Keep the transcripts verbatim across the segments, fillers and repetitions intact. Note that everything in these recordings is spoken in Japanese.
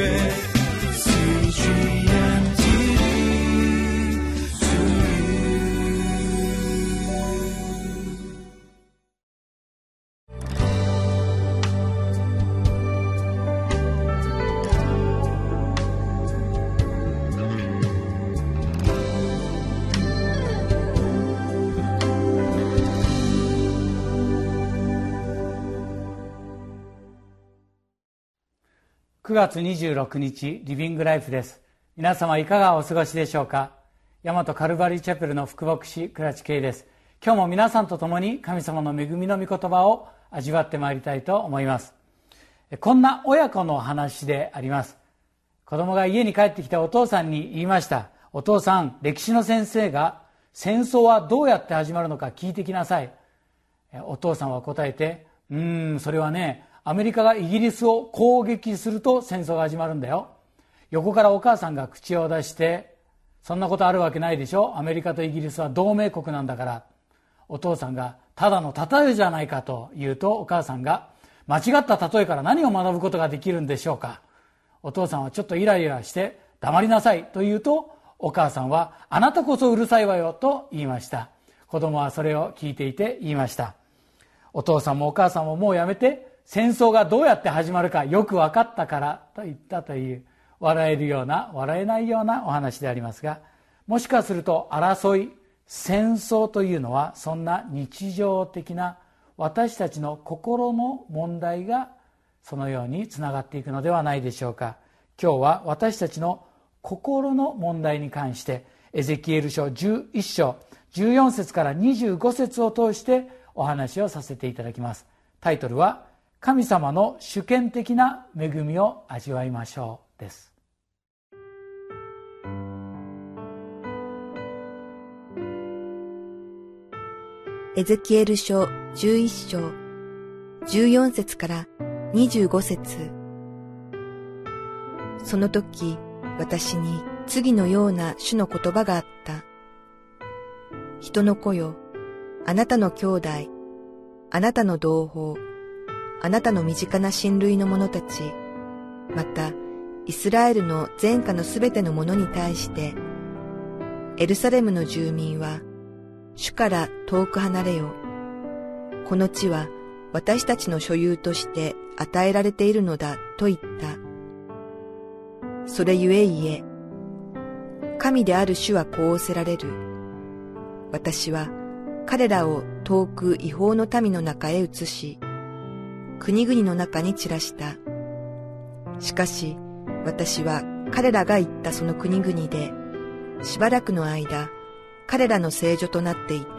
へ。くがつにじゅうろくにち、リビングライフです。皆様いかがお過ごしでしょうか。大和カルバリーチャペルの副牧師倉地圭です。今日も皆さんと共に神様の恵みの御言葉を味わってまいりたいと思います。こんな親子の話であります。子供が家に帰ってきたお父さんに言いました。お父さん、歴史の先生が戦争はどうやって始まるのか聞いてきなさい。お父さんは答えて、うーんそれはね、アメリカがイギリスを攻撃すると戦争が始まるんだよ。横からお母さんが口を出して、そんなことあるわけないでしょ、アメリカとイギリスは同盟国なんだから。お父さんがただの例えじゃないかと言うと、お母さんが、間違った例えから何を学ぶことができるんでしょうか。お父さんはちょっとイライラして、黙りなさいと言うと、お母さんは、あなたこそうるさいわよと言いました。子供はそれを聞いていて言いました。お父さんもお母さんももうやめて、戦争がどうやって始まるかよく分かったからと言ったという、笑えるような笑えないようなお話でありますが、もしかすると争い、戦争というのは、そんな日常的な私たちの心の問題がそのようにつながっていくのではないでしょうか。今日は私たちの心の問題に関して、エゼキエル書じゅういっしょうじゅうよんせつからにじゅうごせつを通してお話をさせていただきます。タイトルは、神様の主権的な恵みを味わいましょうです。エゼキエル書じゅういっしょうじゅうよんせつからにじゅうごせつ。その時、私に次のような主の言葉があった。人の子よ、あなたの兄弟、あなたの同胞、あなたの身近な親類の者たち、またイスラエルの全家のすべての者に対して、エルサレムの住民は主から遠く離れよ。この地は私たちの所有として与えられているのだと言った。それゆえ言え、神である主はこう仰せられる。私は彼らを遠く異邦の民の中へ移し、国々の中に散らした。しかし、私は彼らが行ったその国々で、しばらくの間、彼らの聖所となっていた。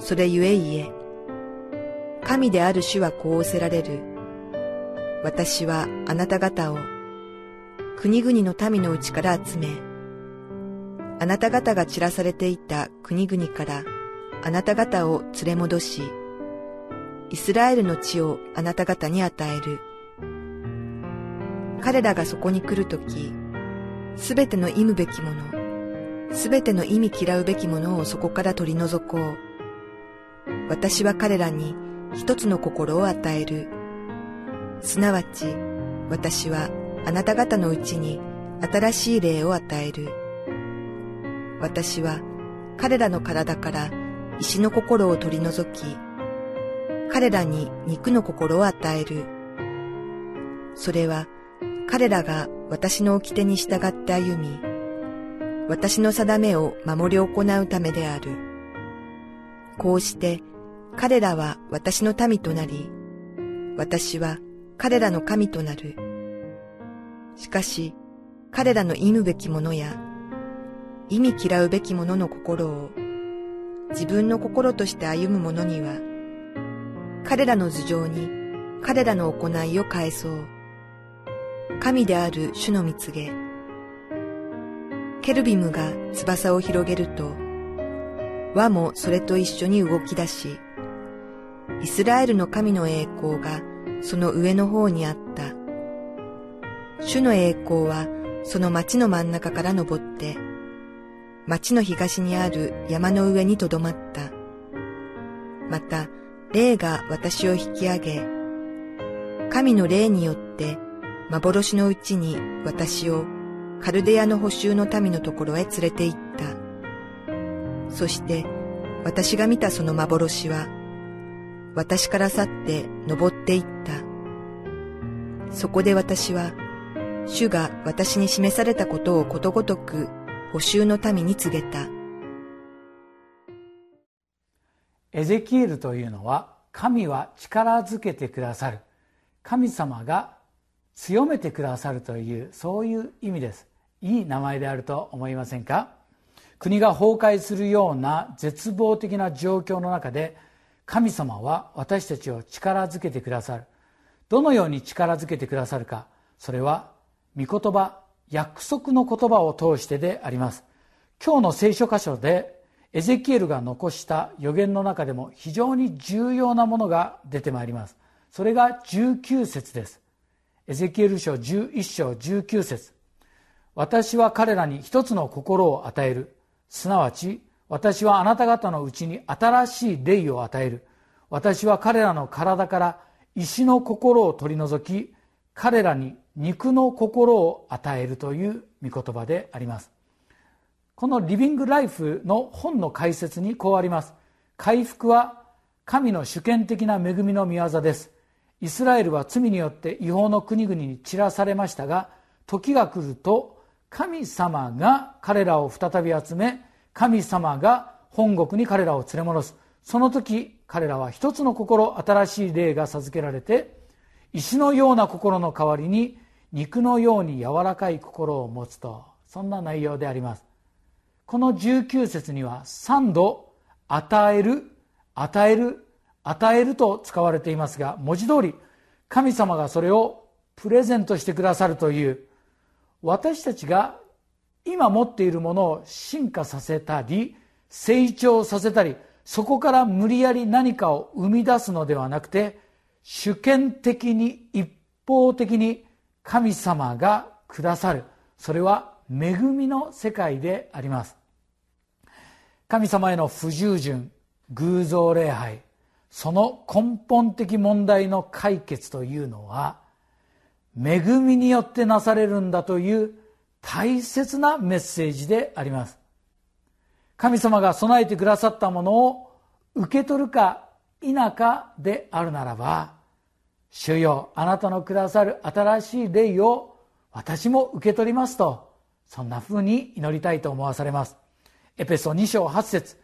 それゆえ言え、神である主はこう仰せられる。私はあなた方を、国々の民のうちから集め、あなた方が散らされていた国々から、あなた方を連れ戻し、イスラエルの地をあなた方に与える。彼らがそこに来るとき、すべての忌むべきもの、すべての忌み嫌うべきものをそこから取り除こう。私は彼らに一つの心を与える。すなわち、私はあなた方のうちに新しい霊を与える。私は彼らの体から石の心を取り除き、彼らに肉の心を与える。それは彼らが私の掟に従って歩み、私の定めを守り行うためである。こうして彼らは私の民となり、私は彼らの神となる。しかし彼らの忌むべきものや、忌み嫌うべきものの心を自分の心として歩む者には、彼らの頭上に彼らの行いを返そう。神である主の蜜げ。ケルビムが翼を広げると、輪もそれと一緒に動き出し、イスラエルの神の栄光がその上の方にあった。主の栄光はその町の真ん中から昇って、町の東にある山の上にとどまった。また霊が私を引き上げ、神の霊によって幻のうちに私をカルデアの捕囚の民のところへ連れて行った。そして私が見たその幻は、私から去って登っていった。そこで私は、主が私に示されたことをことごとく捕囚の民に告げた。エゼキエルというのは、神は力づけてくださる、神様が強めてくださるという、そういう意味です。いい名前であると思いませんか？国が崩壊するような絶望的な状況の中で、神様は私たちを力づけてくださる。どのように力づけてくださるか、それは御言葉、約束の言葉を通してであります。今日の聖書箇所でエゼキエルが残した預言の中でも非常に重要なものが出てまいります。それがじゅうきゅう節です。エゼキエル書じゅういっ章じゅうきゅう節。私は彼らに一つの心を与える。すなわち、私はあなた方のうちに新しい霊を与える。私は彼らの体から石の心を取り除き、彼らに肉の心を与えるという御言葉であります。このリビングライフの本の解説にこうあります。回復は神の主権的な恵みの御業です。イスラエルは罪によって違法の国々に散らされましたが、時が来ると神様が彼らを再び集め、神様が本国に彼らを連れ戻す。その時彼らは一つの心、新しい霊が授けられて、石のような心の代わりに肉のように柔らかい心を持つと、そんな内容であります。このじゅうきゅう節にはさんど与える、与える、与えると使われていますが、文字通り神様がそれをプレゼントしてくださるという、私たちが今持っているものを進化させたり成長させたり、そこから無理やり何かを生み出すのではなくて、主権的に一方的に神様がくださる、それは恵みの世界であります。神様への不従順、偶像礼拝、その根本的問題の解決というのは、恵みによってなされるんだという大切なメッセージであります。神様が備えてくださったものを受け取るか否かであるならば、主よ、あなたのくださる新しい霊を私も受け取りますと、そんな風に祈りたいと思わされます。エペソに章はち節。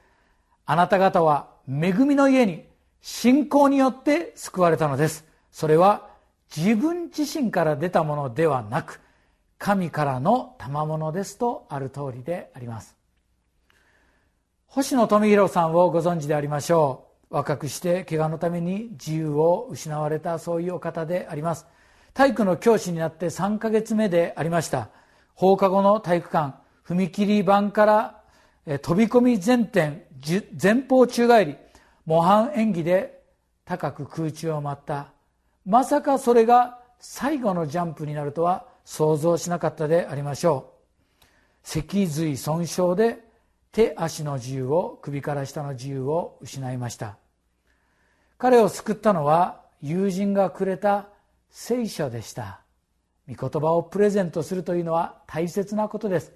あなた方は恵みの家に信仰によって救われたのです。それは自分自身から出たものではなく、神からの賜物ですとある通りであります。星野富弘さんをご存知でありましょう。若くして怪我のために自由を失われた、そういうお方であります。体育の教師になってさんかげつめでありました。放課後の体育館、踏切板から飛び込み前転、前方宙返り、模範演技で高く空中を舞った。まさかそれが最後のジャンプになるとは想像しなかったでありましょう。脊髄損傷で手足の自由を、首から下の自由を失いました。彼を救ったのは友人がくれた聖書でした。御言葉をプレゼントするというのは大切なことです。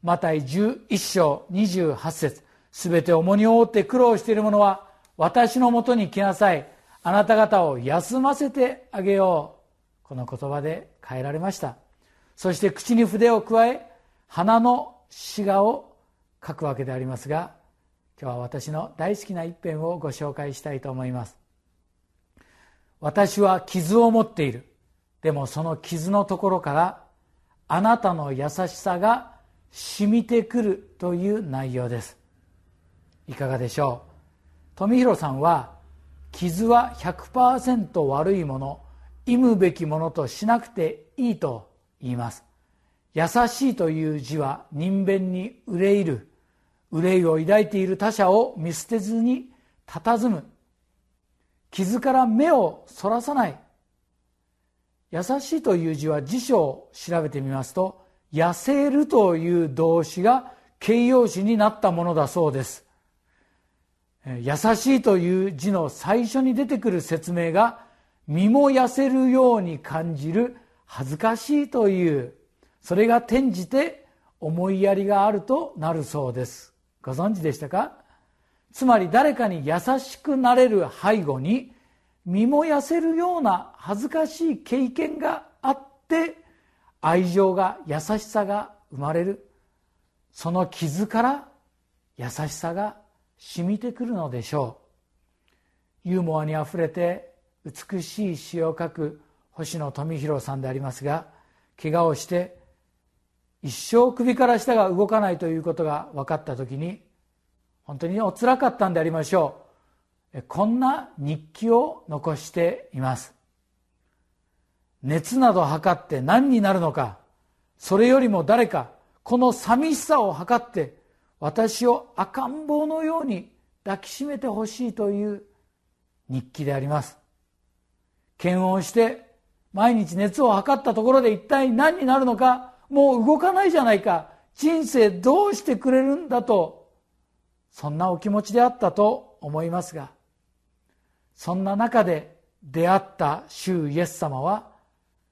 マタイじゅういっ章にじゅうはち節。すべて重荷を負って苦労している者は私のもとに来なさい。あなた方を休ませてあげよう。この言葉で変えられました。そして口に筆を加え、鼻のしがを書くわけでありますが、今日は私の大好きな一編をご紹介したいと思います。私は傷を持っている。でもその傷のところから、あなたの優しさが染みてくるという内容です。いかがでしょう。富弘さんは、傷は ひゃくパーセント 悪いもの、忌むべきものとしなくていいと言います。優しいという字は人弁に憂いる、憂いを抱いている他者を見捨てずに佇む、傷から目をそらさない。優しいという字は辞書を調べてみますと、痩せるという動詞が形容詞になったものだそうです。優しいという字の最初に出てくる説明が、身も痩せるように感じる恥ずかしいという、それが転じて思いやりがあるとなるそうです。ご存知でしたか？つまり誰かに優しくなれる背後に、身も痩せるような恥ずかしい経験があって、愛情が、優しさが生まれる。その傷から優しさが染みてくるのでしょう。ユーモアにあふれて美しい詩を書く星野富弘さんでありますが、怪我をして一生首から下が動かないということが分かったときに、本当におつらかったんでありましょう。こんな日記を残しています。熱など測って何になるのか、それよりも誰かこの寂しさを測って私を赤ん坊のように抱きしめてほしいという日記であります。検温して毎日熱を測ったところで一体何になるのか、もう動かないじゃないか、人生どうしてくれるんだと、そんなお気持ちであったと思いますが、そんな中で出会った主イエス様は、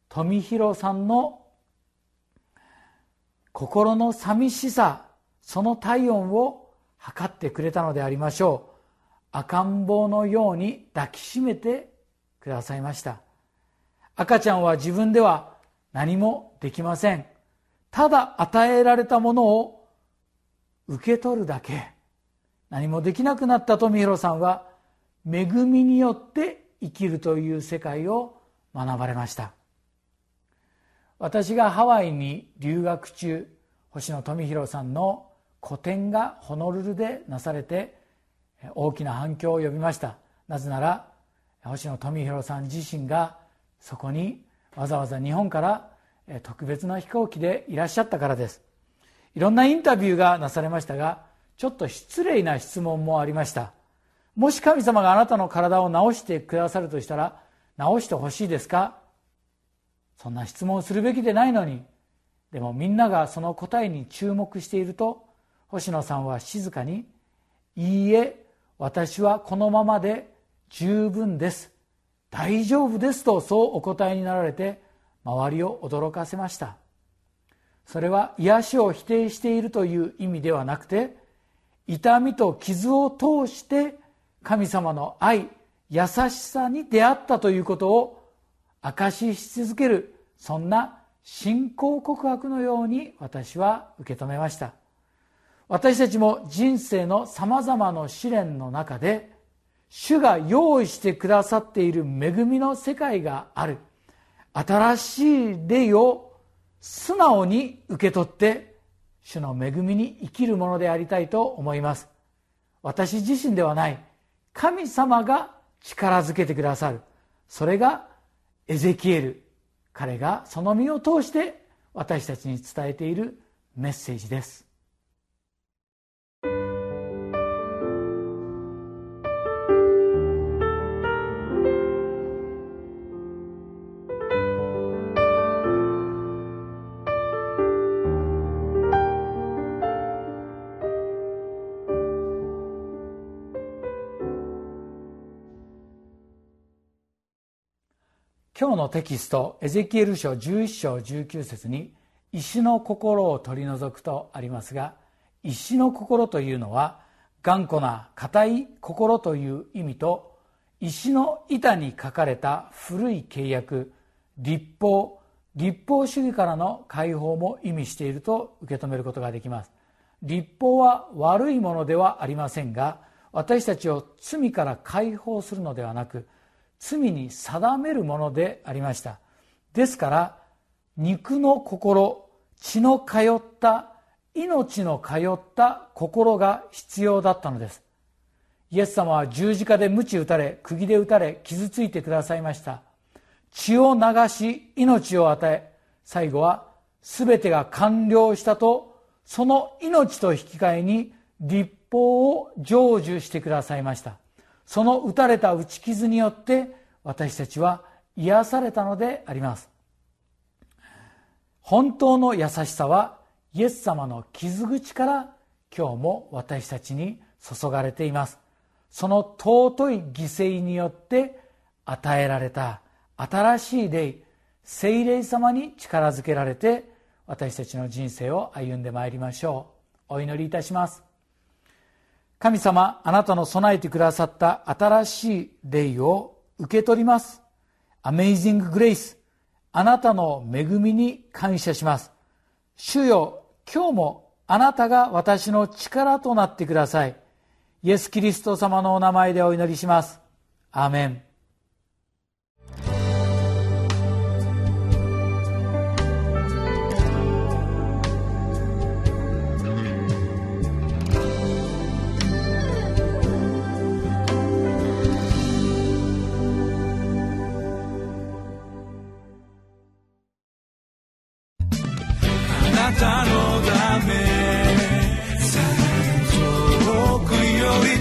富弘さんの心の寂しさ、その体温を測ってくれたのでありましょう。赤ん坊のように抱きしめてくださいました。赤ちゃんは自分では何もできません。ただ与えられたものを受け取るだけ。何もできなくなった富弘さんは、恵みによって生きるという世界を学ばれました。私がハワイに留学中、星野富弘さんの個展がホノルルでなされて、大きな反響を呼びました。なぜなら星野富弘さん自身がそこにわざわざ日本から特別な飛行機でいらっしゃったからです。いろんなインタビューがなされましたが、ちょっと失礼な質問もありました。もし神様があなたの体を治してくださるとしたら、治してほしいですか？そんな質問をするべきでないのに、でもみんながその答えに注目していると、星野さんは静かに、いいえ、私はこのままで十分です、大丈夫ですと、そうお答えになられて、周りを驚かせました。それは癒しを否定しているという意味ではなくて、痛みと傷を通して神様の愛、優しさに出会ったということを証しし続ける、そんな信仰告白のように私は受け止めました。私たちも人生のさまざまな試練の中で、主が用意してくださっている恵みの世界がある。新しい霊を素直に受け取って、主の恵みに生きるものでありたいと思います。私自身ではない、神様が力づけてくださる。それがエゼキエル。彼がその身を通して私たちに伝えているメッセージです。今日のテキスト、エゼキエル書じゅういち章じゅうきゅう節に、石の心を取り除くとありますが、石の心というのは頑固な固い心という意味と、石の板に書かれた古い契約、律法、律法主義からの解放も意味していると受け止めることができます。律法は悪いものではありませんが、私たちを罪から解放するのではなく、罪に定めるものでありました。ですから肉の心、血の通った命の通った心が必要だったのです。イエス様は十字架で鞭打たれ、釘で打たれ、傷ついてくださいました。血を流し命を与え、最後は全てが完了したと、その命と引き換えに律法を成就してくださいました。その打たれた打ち傷によって私たちは癒されたのであります。本当の優しさはイエス様の傷口から今日も私たちに注がれています。その尊い犠牲によって与えられた新しい霊、聖霊様に力づけられて、私たちの人生を歩んでまいりましょう。お祈りいたします。神様、あなたの備えてくださった新しい霊を受け取ります。アメイジンググレイス、あなたの恵みに感謝します。主よ、今日もあなたが私の力となってください。イエス・キリスト様のお名前でお祈りします。アーメン。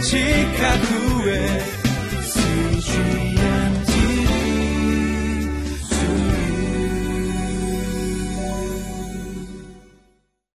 近くへ